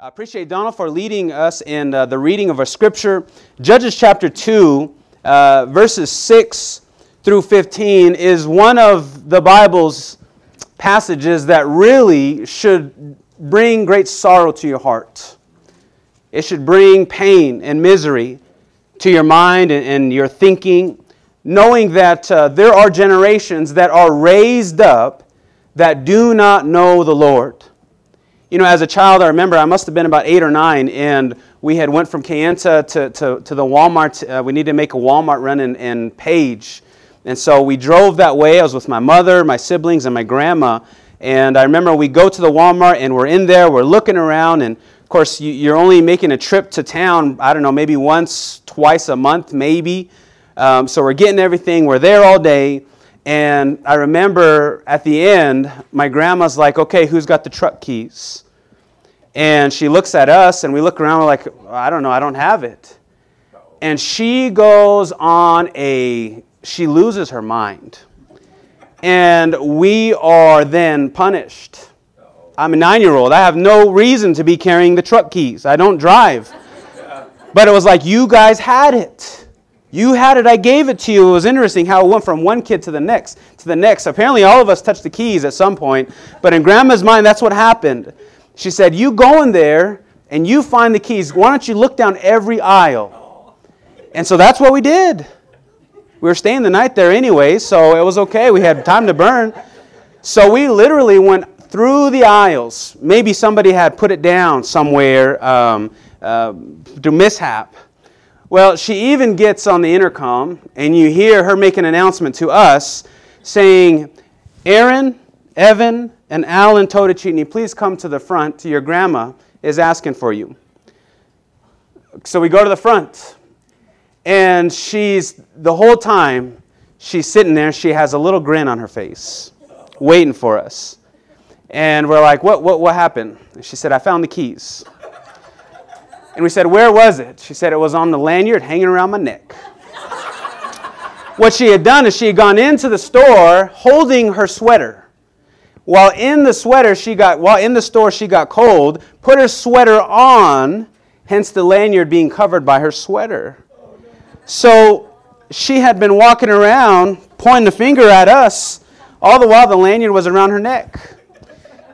I appreciate Donald for leading us in the reading of our scripture. Judges chapter 2, verses 6 through 15 is one of the Bible's passages that really should bring great sorrow to your heart. It should bring pain and misery to your mind and your thinking, knowing that there are generations that are raised up that do not know the Lord. You know, as a child, I remember I must have been about 8 or 9, and we had went from Cayenta to the Walmart. We needed to make a Walmart run in Page. And so we drove that way. I was with my mother, my siblings, and my grandma. And I remember we go to the Walmart, and we're in there. We're looking around, and, of course, you're only making a trip to town, I don't know, maybe once, twice a month, maybe. So we're getting everything. We're there all day. And I remember at the end, my grandma's like, okay, who's got the truck keys? And she looks at us, and we look around, we're like, I don't know, I don't have it. And she goes on she loses her mind. And we are then punished. I'm a 9-year-old. I have no reason to be carrying the truck keys. I don't drive. But it was like, you guys had it. You had it, I gave it to you. It was interesting how it went from one kid to the next. Apparently all of us touched the keys at some point, but in Grandma's mind, that's what happened. She said, you go in there and you find the keys. Why don't you look down every aisle? And so that's what we did. We were staying the night there anyway, so it was okay. We had time to burn. So we literally went through the aisles. Maybe somebody had put it down somewhere through mishap. Well, she even gets on the intercom, and you hear her make an announcement to us saying, Aaron, Evan, and Alan Todachine, please come to the front. Your grandma is asking for you. So we go to the front, and the whole time, she's sitting there. She has a little grin on her face, waiting for us. And we're like, what happened? And she said, I found the keys. And we said, where was it? She said, it was on the lanyard hanging around my neck. What she had done is she had gone into the store holding her sweater. While in the store, she got cold, put her sweater on, hence the lanyard being covered by her sweater. So she had been walking around, pointing the finger at us, all the while the lanyard was around her neck.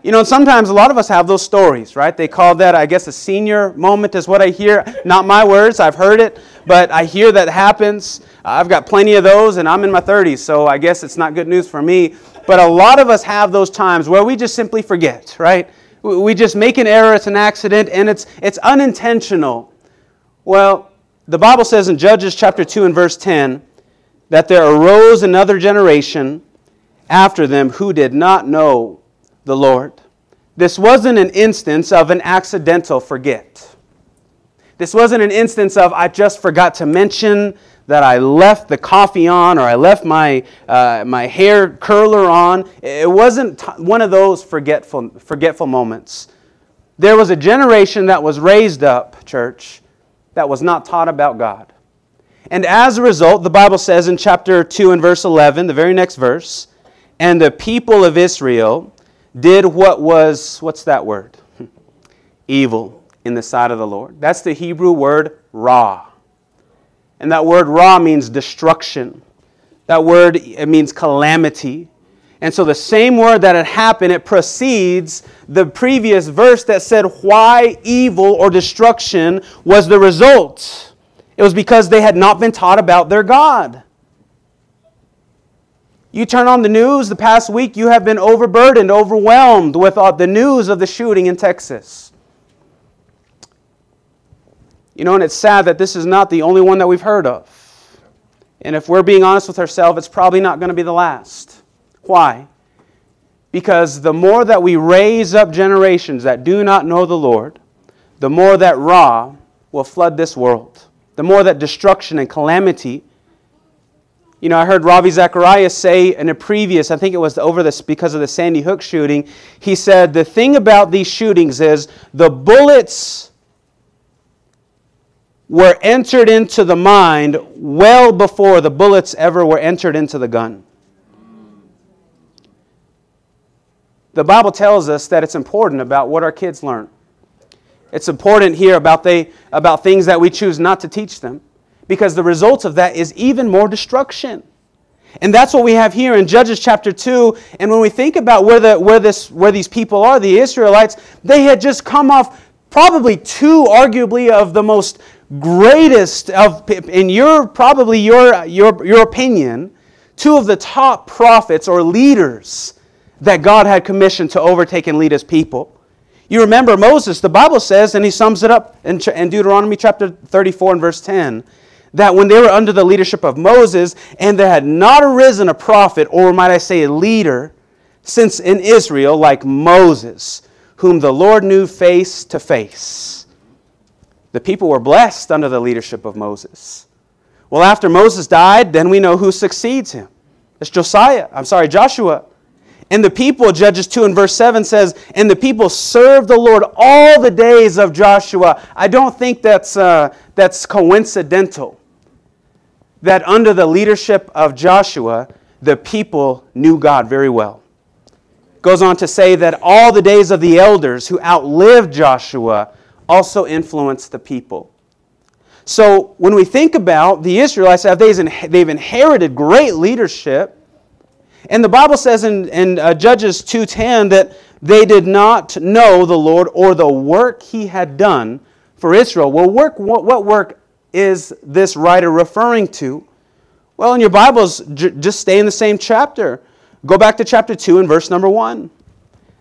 You know, sometimes a lot of us have those stories, right? They call that, I guess, a senior moment is what I hear. Not my words. I've heard it, but I hear that happens. I've got plenty of those, and I'm in my 30s, so I guess it's not good news for me. But a lot of us have those times where we just simply forget, right? We just make an error. It's an accident, and it's unintentional. Well, the Bible says in Judges chapter 2 and verse 10 that there arose another generation after them who did not know the Lord. This wasn't an instance of an accidental forget. This wasn't an instance of I just forgot to mention that I left the coffee on or I left my hair curler on. It wasn't one of those forgetful moments. There was a generation that was raised up, church, that was not taught about God. And as a result, the Bible says in chapter 2 and verse 11, the very next verse, and the people of Israel did what was, what's that word? Evil in the sight of the Lord. That's the Hebrew word ra. And that word ra means destruction. That word, it means calamity. And so the same word that had happened, it precedes the previous verse that said why evil or destruction was the result. It was because they had not been taught about their God. You turn on the news the past week, you have been overburdened, overwhelmed with the news of the shooting in Texas. You know, and it's sad that this is not the only one that we've heard of. And if we're being honest with ourselves, it's probably not going to be the last. Why? Because the more that we raise up generations that do not know the Lord, the more that Ra will flood this world. The more that destruction and calamity. You know, I heard Ravi Zacharias say in a previous, I think it was because of the Sandy Hook shooting, he said, the thing about these shootings is the bullets were entered into the mind well before the bullets ever were entered into the gun. The Bible tells us that it's important about what our kids learn. It's important here about things that we choose not to teach them, because the results of that is even more destruction. And that's what we have here in Judges chapter 2. And when we think about where these people are, the Israelites, they had just come off probably arguably of the most greatest of, in your opinion, two of the top prophets or leaders that God had commissioned to overtake and lead His people. You remember Moses, the Bible says, and he sums it up in Deuteronomy chapter 34 and verse 10, that when they were under the leadership of Moses, and there had not arisen a prophet, or might I say a leader, since in Israel, like Moses, whom the Lord knew face to face. The people were blessed under the leadership of Moses. Well, after Moses died, then we know who succeeds him. It's Joshua. And the people, Judges 2 and verse 7 says, and the people served the Lord all the days of Joshua. I don't think that's coincidental, that under the leadership of Joshua, the people knew God very well. Goes on to say that all the days of the elders who outlived Joshua also influenced the people. So when we think about the Israelites, they've inherited great leadership. And the Bible says in Judges 2:10 that they did not know the Lord or the work He had done for Israel. Well, what work is this writer referring to? Well, in your Bibles, just stay in the same chapter. Go back to chapter 2 and verse number 1.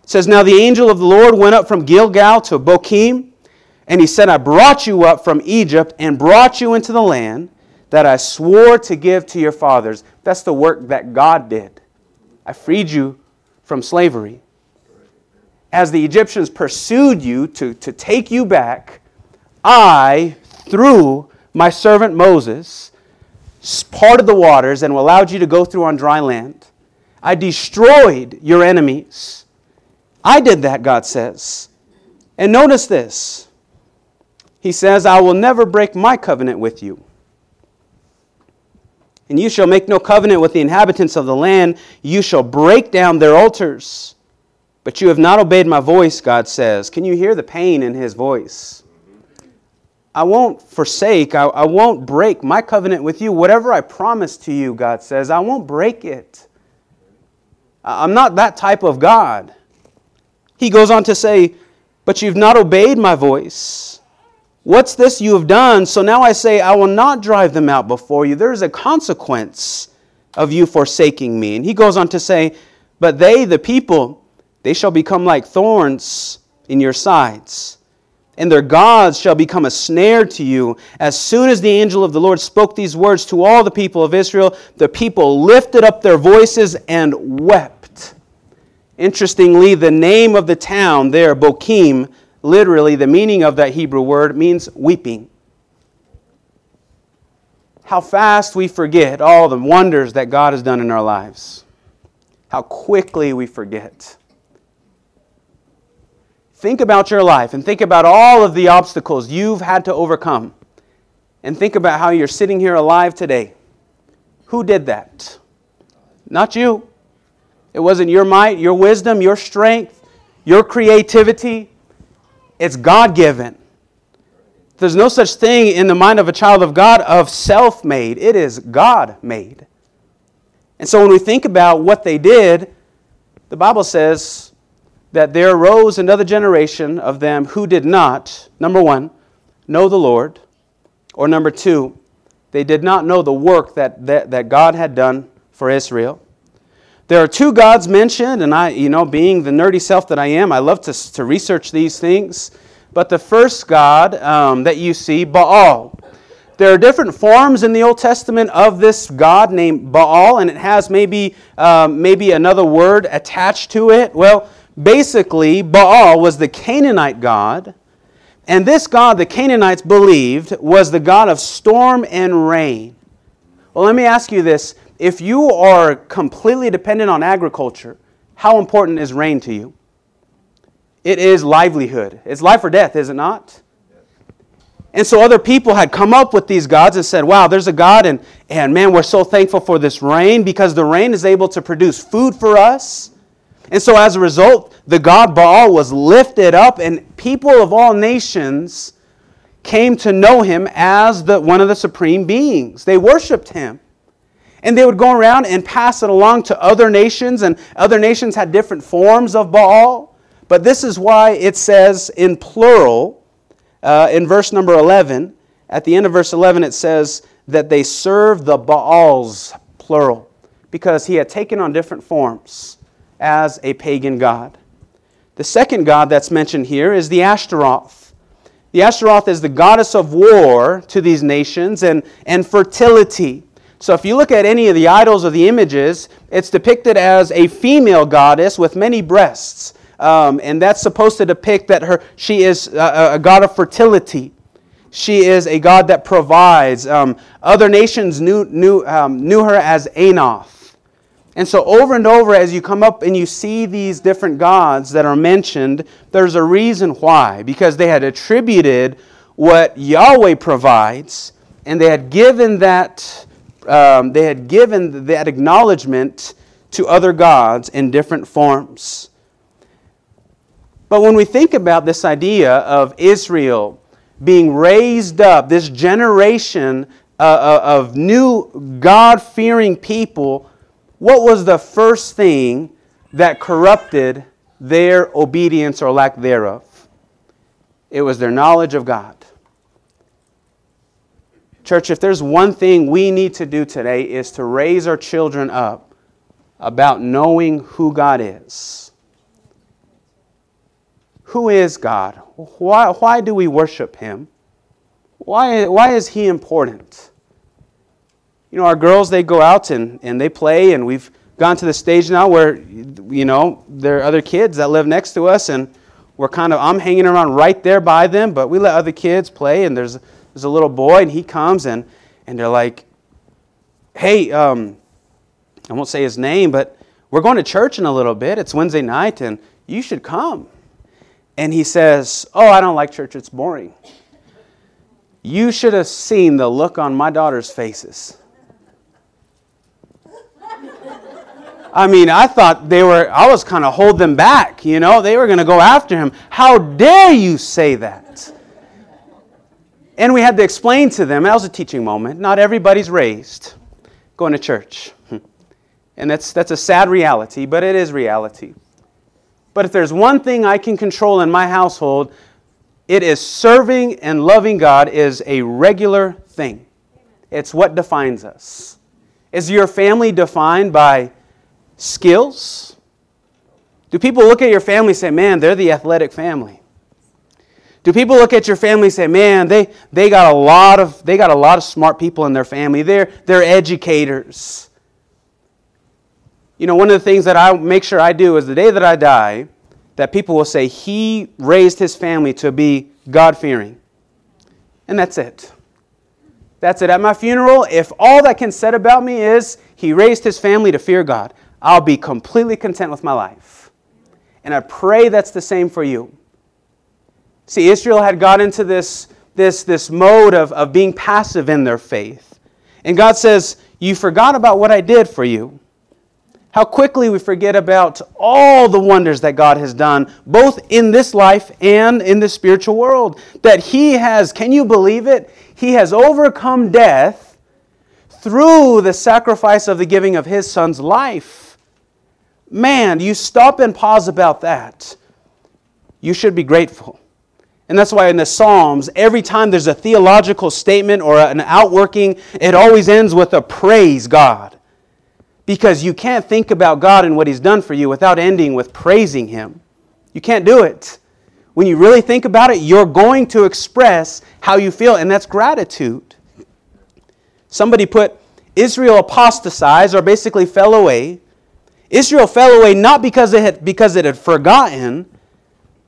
It says, Now the angel of the Lord went up from Gilgal to Bochim, and he said, I brought you up from Egypt and brought you into the land that I swore to give to your fathers. That's the work that God did. I freed you from slavery. As the Egyptians pursued you to take you back, I, through my servant Moses, parted the waters and allowed you to go through on dry land. I destroyed your enemies. I did that, God says. And notice this. He says, I will never break my covenant with you. And you shall make no covenant with the inhabitants of the land. You shall break down their altars. But you have not obeyed my voice, God says. Can you hear the pain in His voice? I won't forsake, I won't break my covenant with you. Whatever I promise to you, God says, I won't break it. I'm not that type of God. He goes on to say, but you've not obeyed my voice. What's this you have done? So now I say, I will not drive them out before you. There is a consequence of you forsaking me. And he goes on to say, but they, the people, they shall become like thorns in your sides, and their gods shall become a snare to you. As soon as the angel of the Lord spoke these words to all the people of Israel, the people lifted up their voices and wept. Interestingly, the name of the town there, Bochim, literally, the meaning of that Hebrew word means weeping. How fast we forget all the wonders that God has done in our lives. How quickly we forget. Think about your life and think about all of the obstacles you've had to overcome. And think about how you're sitting here alive today. Who did that? Not you. It wasn't your might, your wisdom, your strength, your creativity. It's God-given. There's no such thing in the mind of a child of God of self-made. It is God-made. And so when we think about what they did, the Bible says that there arose another generation of them who did not, number one, know the Lord, or number two, they did not know the work that God had done for Israel. There are two gods mentioned, and I, being the nerdy self that I am, I love to research these things. But the first god that you see, Baal. There are different forms in the Old Testament of this god named Baal, and it has maybe another word attached to it. Well, basically, Baal was the Canaanite god, and this god the Canaanites believed was the god of storm and rain. Well, let me ask you this. If you are completely dependent on agriculture, how important is rain to you? It is livelihood. It's life or death, is it not? And so other people had come up with these gods and said, wow, there's a God, and man, we're so thankful for this rain because the rain is able to produce food for us. And so as a result, the god Baal was lifted up, and people of all nations came to know him as one of the supreme beings. They worshipped him. And they would go around and pass it along to other nations, and other nations had different forms of Baal. But this is why it says in plural, in verse number 11, at the end of verse 11 it says that they served the Baals, plural, because he had taken on different forms as a pagan god. The second god that's mentioned here is the Ashtaroth. The Ashtaroth is the goddess of war to these nations and fertility. So if you look at any of the idols or the images, it's depicted as a female goddess with many breasts. And that's supposed to depict that she is a god of fertility. She is a god that provides. Other nations knew her as Anoth. And so over and over, as you come up and you see these different gods that are mentioned, there's a reason why. Because they had attributed what Yahweh provides, and they had given that acknowledgement to other gods in different forms. But when we think about this idea of Israel being raised up, this generation of new God-fearing people, what was the first thing that corrupted their obedience or lack thereof? It was their knowledge of God. Church, if there's one thing we need to do today is to raise our children up about knowing who God is. Who is God? Why do we worship Him? Why is He important? You know, our girls, they go out and they play, and we've gone to the stage now where, you know, there are other kids that live next to us, and we're I'm hanging around right there by them, but we let other kids play, and there's a little boy, and he comes, and they're like, hey, I won't say his name, but we're going to church in a little bit. It's Wednesday night, and you should come. And he says, oh, I don't like church. It's boring. You should have seen the look on my daughter's faces. I mean, I thought I was kind of holding them back, you know. They were going to go after him. How dare you say that? And we had to explain to them, that was a teaching moment, not everybody's raised going to church. And that's a sad reality, but it is reality. But if there's one thing I can control in my household, it is serving and loving God is a regular thing. It's what defines us. Is your family defined by skills? Do people look at your family and say, man, they're the athletic family? Do people look at your family and say, man, they got a lot of smart people in their family. They're educators. You know, one of the things that I make sure I do is the day that I die, that people will say he raised his family to be God-fearing. And that's it. That's it. At my funeral, if all that can be said about me is he raised his family to fear God, I'll be completely content with my life. And I pray that's the same for you. See, Israel had got into this mode of being passive in their faith. And God says, you forgot about what I did for you. How quickly we forget about all the wonders that God has done, both in this life and in the spiritual world. That He has, can you believe it? He has overcome death through the sacrifice of the giving of His Son's life. Man, you stop and pause about that. You should be grateful. And that's why in the Psalms, every time there's a theological statement or an outworking, it always ends with a praise God. Because you can't think about God and what He's done for you without ending with praising Him. You can't do it. When you really think about it, you're going to express how you feel, and that's gratitude. Somebody put, Israel apostatized, or basically fell away. Israel fell away not because it had forgotten,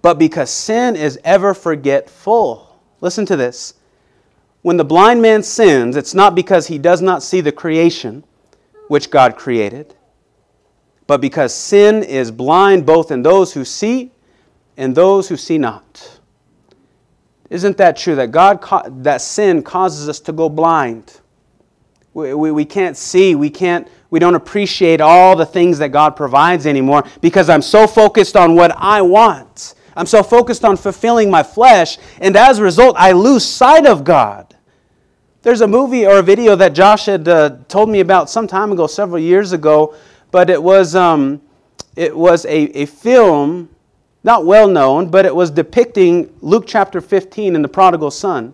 but because sin is ever forgetful. Listen to this. When the blind man sins, it's not because he does not see the creation which God created, but because sin is blind both in those who see and those who see not. Isn't that true? That that sin causes us to go blind. We can't see. We can't We don't appreciate all the things that God provides anymore because I'm so focused on what I want. I'm so focused on fulfilling my flesh, and as a result, I lose sight of God. There's a movie or a video that Josh had told me about some time ago, several years ago, but it was a film, not well known, but it was depicting Luke chapter 15 and the prodigal son.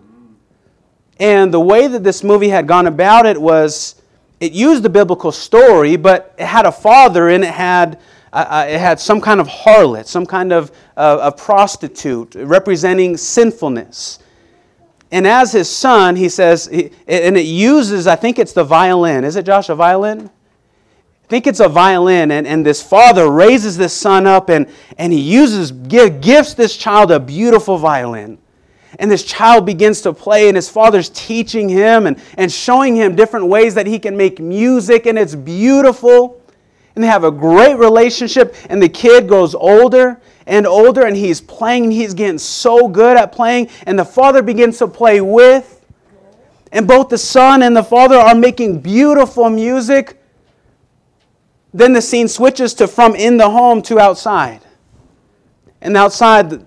And the way that this movie had gone about it was, it used the biblical story, but it had a father and it had some kind of harlot, some kind of a prostitute representing sinfulness. And as his son, he says, and it uses, I think it's the violin. Is it, Josh, a violin? I think it's a violin. And this father raises this son up and he gifts this child a beautiful violin. And this child begins to play, and his father's teaching him and showing him different ways that he can make music, and it's beautiful. And they have a great relationship, and the kid grows older and older, and he's playing, and he's getting so good at playing, and the father begins to play with. And both the son and the father are making beautiful music. Then the scene switches to from in the home to outside. And outside,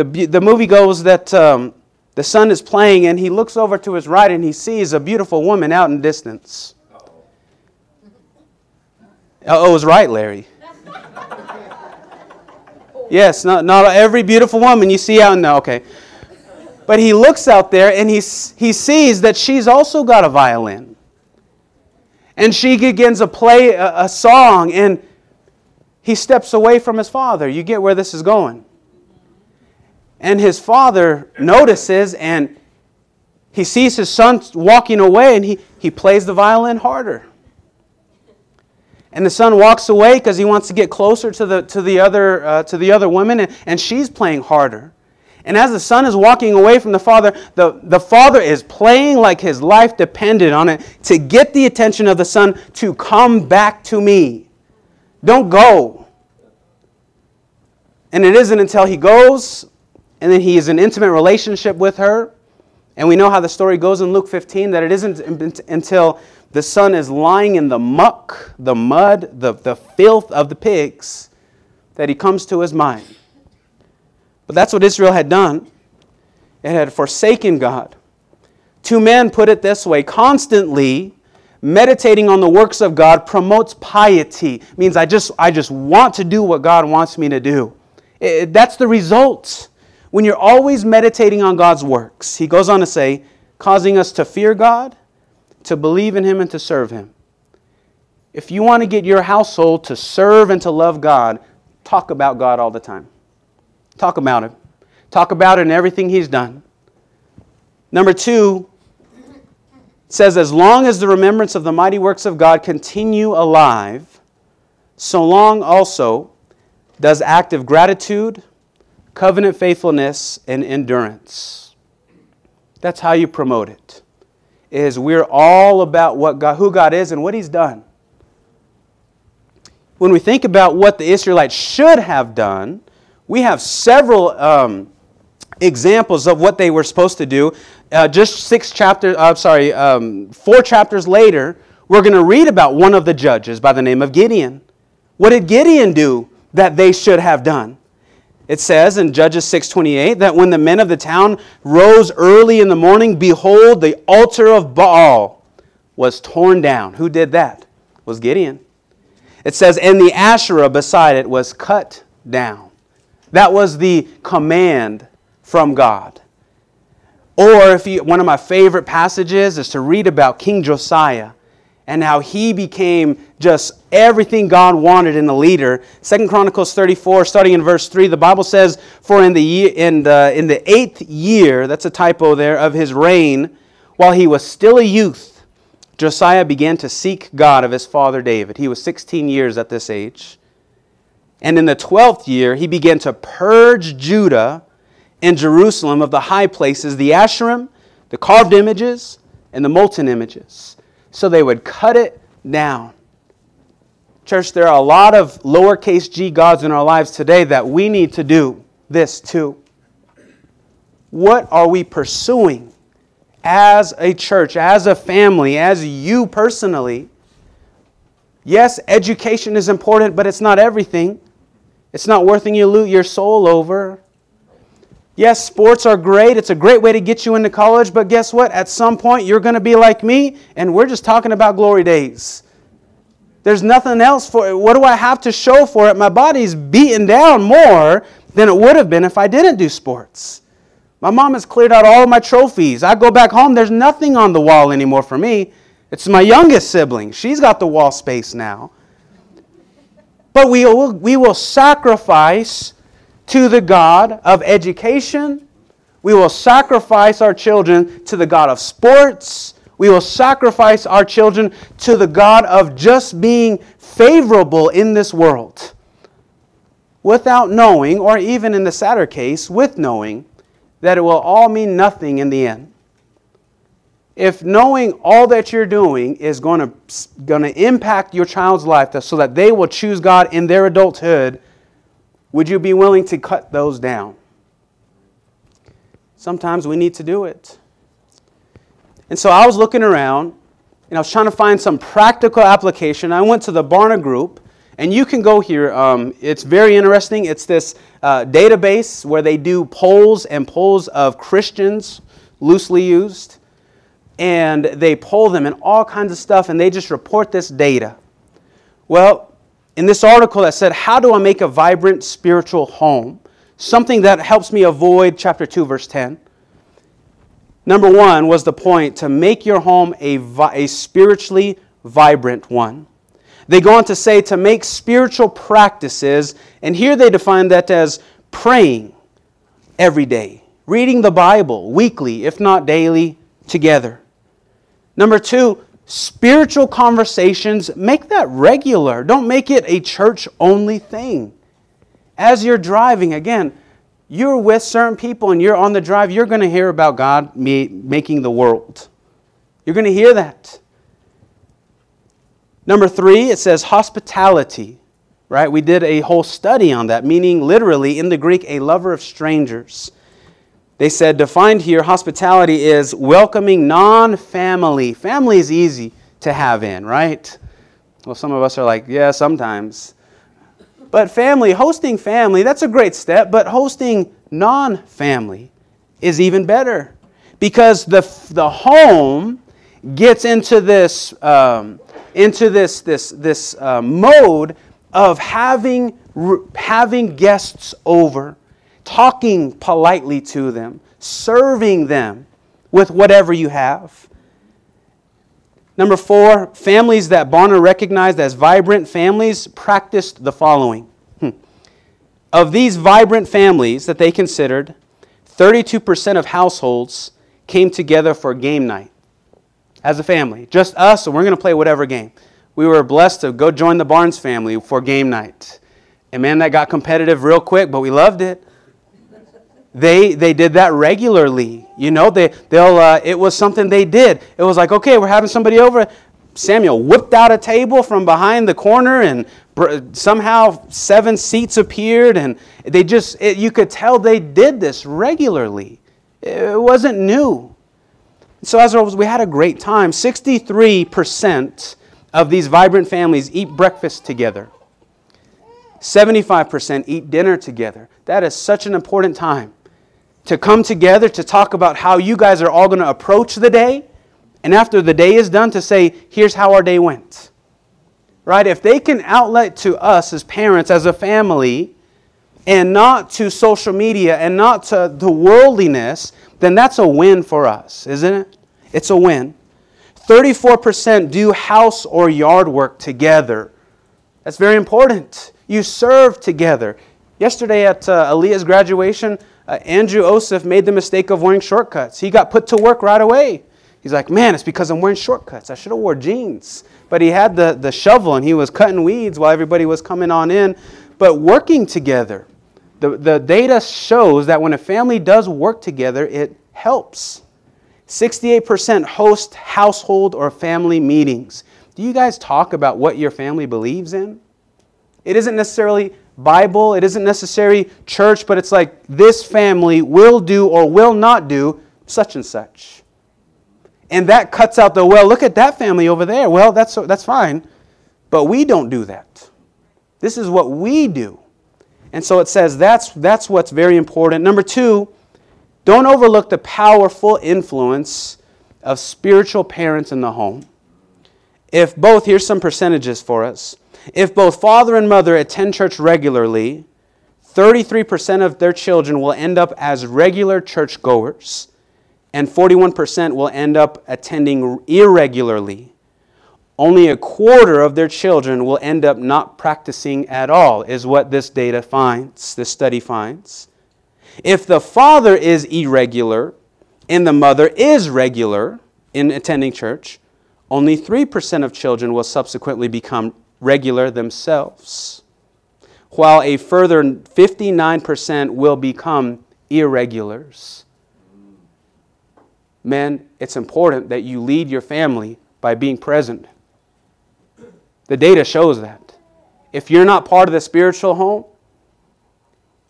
the movie goes that the son is playing, and he looks over to his right and he sees a beautiful woman out in the distance. Uh-oh is right, Larry. Yes, not every beautiful woman you see out in the... Okay. But he looks out there and he sees that she's also got a violin. And she begins to play a song, and he steps away from his father. You get where this is going. And his father notices, and he sees his son walking away, and he plays the violin harder. And the son walks away because he wants to get closer to the other woman, and she's playing harder. And as the son is walking away from the father, the father is playing like his life depended on it to get the attention of the son to come back to me. Don't go. And it isn't until he goes, and then he is in intimate relationship with her. And we know how the story goes in Luke 15, that it isn't until the son is lying in the muck, the mud, the filth of the pigs, that he comes to his mind. But that's what Israel had done. It had forsaken God. Two men put it this way: constantly meditating on the works of God promotes piety. It means I just want to do what God wants me to do. That's the result. When you're always meditating on God's works, he goes on to say, causing us to fear God, to believe in him, and to serve him. If you want to get your household to serve and to love God, talk about God all the time. Talk about him. Talk about it in everything he's done. Number 2, it says, as long as the remembrance of the mighty works of God continue alive, so long also does active gratitude, covenant faithfulness, and endurance. That's how you promote it. Is we're all about what God, who God is and what he's done. When we think about what the Israelites should have done, we have several examples of what they were supposed to do. Just 4 chapters later, we're going to read about one of the judges by the name of Gideon. What did Gideon do that they should have done? It says in Judges 6:28 that when the men of the town rose early in the morning, behold, the altar of Baal was torn down. Who did that? It was Gideon. It says, and the Asherah beside it was cut down. That was the command from God. Or one of my favorite passages is to read about King Josiah and how he became just everything God wanted in a leader. 2 Chronicles 34, starting in verse 3, the Bible says, for in the 8th year, that's a typo there, of his reign, while he was still a youth, Josiah began to seek God of his father David. He was 16 years at this age. And in the 12th year, he began to purge Judah and Jerusalem of the high places, the Asherim, the carved images, and the molten images. So they would cut it down. Church, there are a lot of lowercase g gods in our lives today that we need to do this too. What are we pursuing as a church, as a family, as you personally? Yes, education is important, but it's not everything. It's not worth it you loot your soul over. Yes, sports are great. It's a great way to get you into college, but guess what? At some point, you're going to be like me, and we're just talking about glory days. There's nothing else for it. What do I have to show for it? My body's beaten down more than it would have been if I didn't do sports. My mom has cleared out all of my trophies. I go back home, there's nothing on the wall anymore for me. It's my youngest sibling. She's got the wall space now. But we will sacrifice to the God of education. We will sacrifice our children to the God of sports. We will sacrifice our children to the God of just being favorable in this world without knowing, or even in the sadder case, with knowing that it will all mean nothing in the end. If knowing all that you're doing is going to impact your child's life so that they will choose God in their adulthood, would you be willing to cut those down? Sometimes we need to do it. And so I was looking around, and I was trying to find some practical application. I went to the Barna group, and you can go here. It's very interesting. It's this database where they do polls, and polls of Christians, loosely used. And they poll them and all kinds of stuff, and they just report this data. Well, in this article that said, how do I make a vibrant spiritual home? Something that helps me avoid chapter 2, verse 10. Number one was the point to make your home a spiritually vibrant one. They go on to say to make spiritual practices, and here they define that as praying every day, reading the Bible weekly, if not daily, together. Number two, spiritual conversations, make that regular. Don't make it a church-only thing. As you're driving, again, you're with certain people and you're on the drive, you're going to hear about God making the world. You're going to hear that. Number three, it says hospitality, right? We did a whole study on that, meaning literally in the Greek, a lover of strangers. They said, defined here, hospitality is welcoming non-family. Family is easy to have in, right? Well, some of us are like, yeah, sometimes. But family, hosting family, that's a great step, but hosting non-family is even better because the home gets into this mode of having guests over, talking politely to them, serving them with whatever you have. Number four, families that Barna recognized as vibrant families practiced the following. Of these vibrant families that they considered, 32% of households came together for game night as a family. Just us, and we're going to play whatever game. We were blessed to go join the Barnes family for game night. And man, that got competitive real quick, but we loved it. They did that regularly, you know. It was something they did. It was like, okay, we're having somebody over. Samuel whipped out a table from behind the corner, and somehow 7 seats appeared, and they you could tell they did this regularly. It wasn't new. So as a result, we had a great time. 63% of these vibrant families eat breakfast together. 75% eat dinner together. That is such an important time. To come together to talk about how you guys are all going to approach the day, and after the day is done to say, here's how our day went. Right? If they can outlet to us as parents, as a family, and not to social media and not to the worldliness, then that's a win for us, isn't it? It's a win. 34% do house or yard work together. That's very important. You serve together. Yesterday at Aaliyah's graduation, Andrew Osif made the mistake of wearing shortcuts. He got put to work right away. He's like, man, it's because I'm wearing shortcuts. I should have wore jeans. But he had the shovel and he was cutting weeds while everybody was coming on in. But working together, the data shows that when a family does work together, it helps. 68% host household or family meetings. Do you guys talk about what your family believes in? It isn't necessarily Bible, it isn't necessarily church, but it's like this family will do or will not do such and such. And that cuts out the, well, look at that family over there. Well, that's fine. But we don't do that. This is what we do. And so it says that's what's very important. Number two, don't overlook the powerful influence of spiritual parents in the home. If both, here's some percentages for us. If both father and mother attend church regularly, 33% of their children will end up as regular churchgoers, and 41% will end up attending irregularly. Only a quarter of their children will end up not practicing at all, is what this data finds, this study finds. If the father is irregular and the mother is regular in attending church, only 3% of children will subsequently become regular themselves, while a further 59% will become irregulars. Men, it's important that you lead your family by being present. The data shows that. If you're not part of the spiritual home,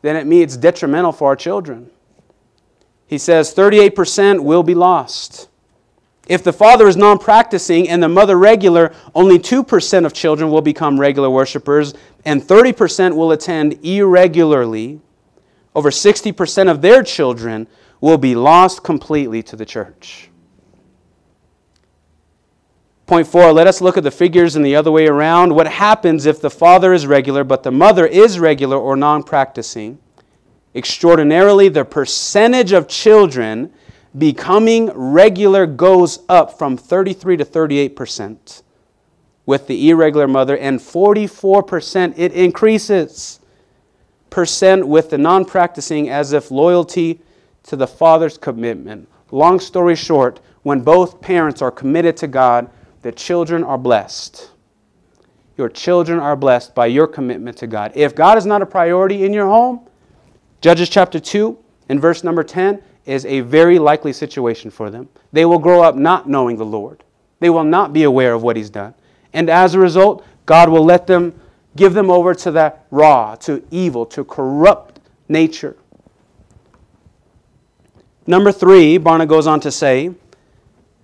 then it means it's detrimental for our children. He says 38% will be lost. If the father is non-practicing and the mother regular, only 2% of children will become regular worshipers and 30% will attend irregularly. Over 60% of their children will be lost completely to the church. Point four, let us look at the figures in the other way around. What happens if the father is regular but the mother is regular or non-practicing? Extraordinarily, the percentage of children becoming regular goes up from 33 to 38% with the irregular mother, and 44% it increases percent with the non-practicing as if loyalty to the father's commitment. Long story short, when both parents are committed to God, the children are blessed. Your children are blessed by your commitment to God. If God is not a priority in your home, Judges chapter 2 and verse number 10 is a very likely situation for them. They will grow up not knowing the Lord. They will not be aware of what He's done. And as a result, God will let them, give them over to that raw, to evil, to corrupt nature. Number three, Barna goes on to say,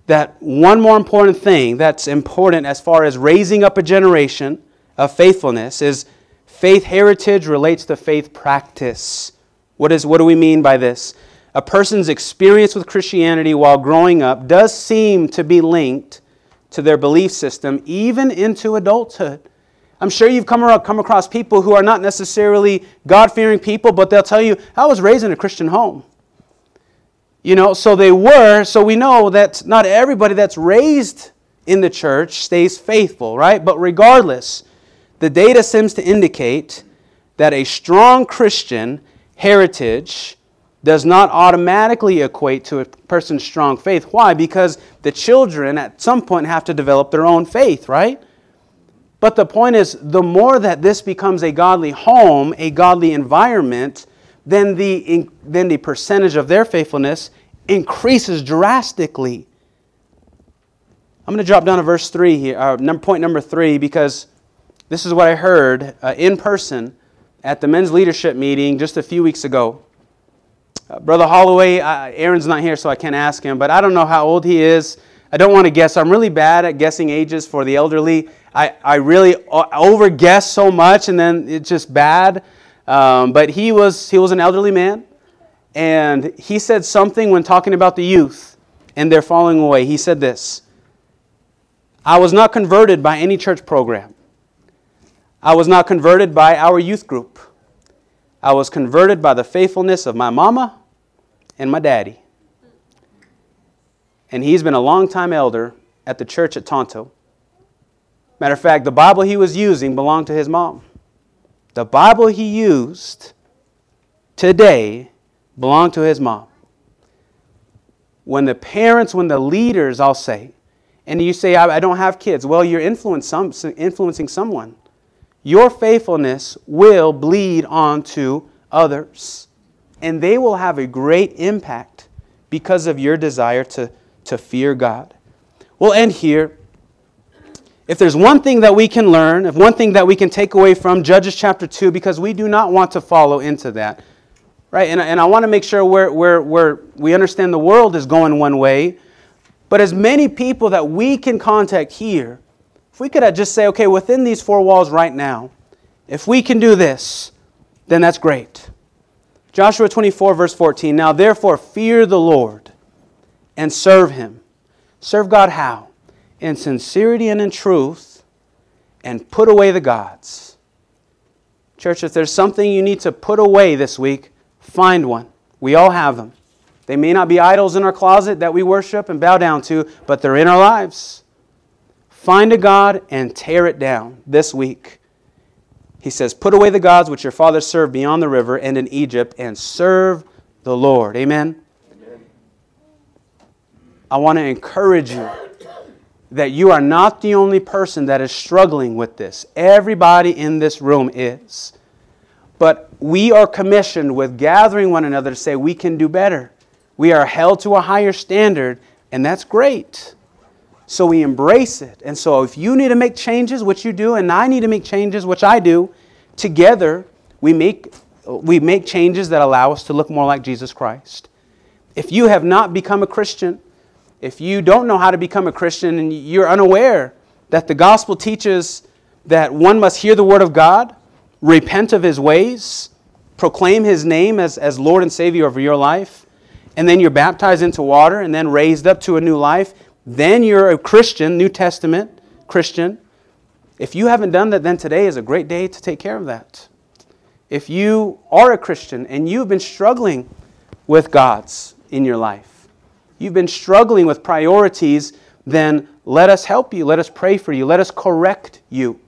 that one more important thing that's important as far as raising up a generation of faithfulness is faith heritage relates to faith practice. What do we mean by this? A person's experience with Christianity while growing up does seem to be linked to their belief system, even into adulthood. I'm sure you've come across people who are not necessarily God-fearing people, but they'll tell you, I was raised in a Christian home. So we know that not everybody that's raised in the church stays faithful, right? But regardless, the data seems to indicate that a strong Christian heritage does not automatically equate to a person's strong faith. Why? Because the children at some point have to develop their own faith, right? But the point is, the more that this becomes a godly home, a godly environment, then the percentage of their faithfulness increases drastically. I'm going to drop down to verse 3 here, point number 3, because this is what I heard in person at the men's leadership meeting just a few weeks ago. Brother Holloway, Aaron's not here, so I can't ask him, but I don't know how old he is. I don't want to guess. I'm really bad at guessing ages for the elderly. I really over-guess so much, and then it's just bad. But he was an elderly man, and he said something when talking about the youth and their falling away. He said this, I was not converted by any church program. I was not converted by our youth group. I was converted by the faithfulness of my mama and my daddy. And he's been a long-time elder at the church at Tonto. Matter of fact, the Bible he was using belonged to his mom. The Bible he used today belonged to his mom. When the leaders, I'll say, and you say, I don't have kids. Well, you're influencing someone. Your faithfulness will bleed onto others. And they will have a great impact because of your desire to fear God. We'll end here. If there's one thing that we can learn, if one thing that we can take away from Judges chapter 2, because we do not want to follow into that, right? And I want to make sure we understand the world is going one way, but as many people that we can contact here If we could just say, okay, within these four walls right now, if we can do this, then that's great. Joshua 24, verse 14, now therefore fear the Lord and serve Him. Serve God how? In sincerity and in truth, and put away the gods. Church, if there's something you need to put away this week, find one. We all have them. They may not be idols in our closet that we worship and bow down to, but they're in our lives. Find a god and tear it down this week. He says, put away the gods which your fathers served beyond the river and in Egypt, and serve the Lord. Amen? Amen. I want to encourage you that you are not the only person that is struggling with this. Everybody in this room is. But we are commissioned with gathering one another to say we can do better. We are held to a higher standard, and that's great. So we embrace it. And so if you need to make changes, which you do, and I need to make changes, which I do, together we make changes that allow us to look more like Jesus Christ. If you have not become a Christian, if you don't know how to become a Christian and you're unaware that the gospel teaches that one must hear the word of God, repent of his ways, proclaim his name as Lord and Savior over your life, and then you're baptized into water and then raised up to a new life, then you're a Christian, New Testament Christian. If you haven't done that, then today is a great day to take care of that. If you are a Christian and you've been struggling with gods in your life, you've been struggling with priorities, then let us help you, let us pray for you, let us correct you.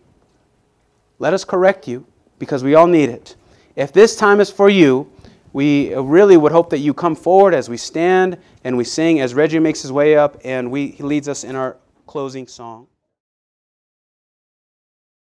Let us correct you. Because we all need it. If this time is for you, we really would hope that you come forward as we stand and we sing, as Reggie makes his way up and he leads us in our closing song.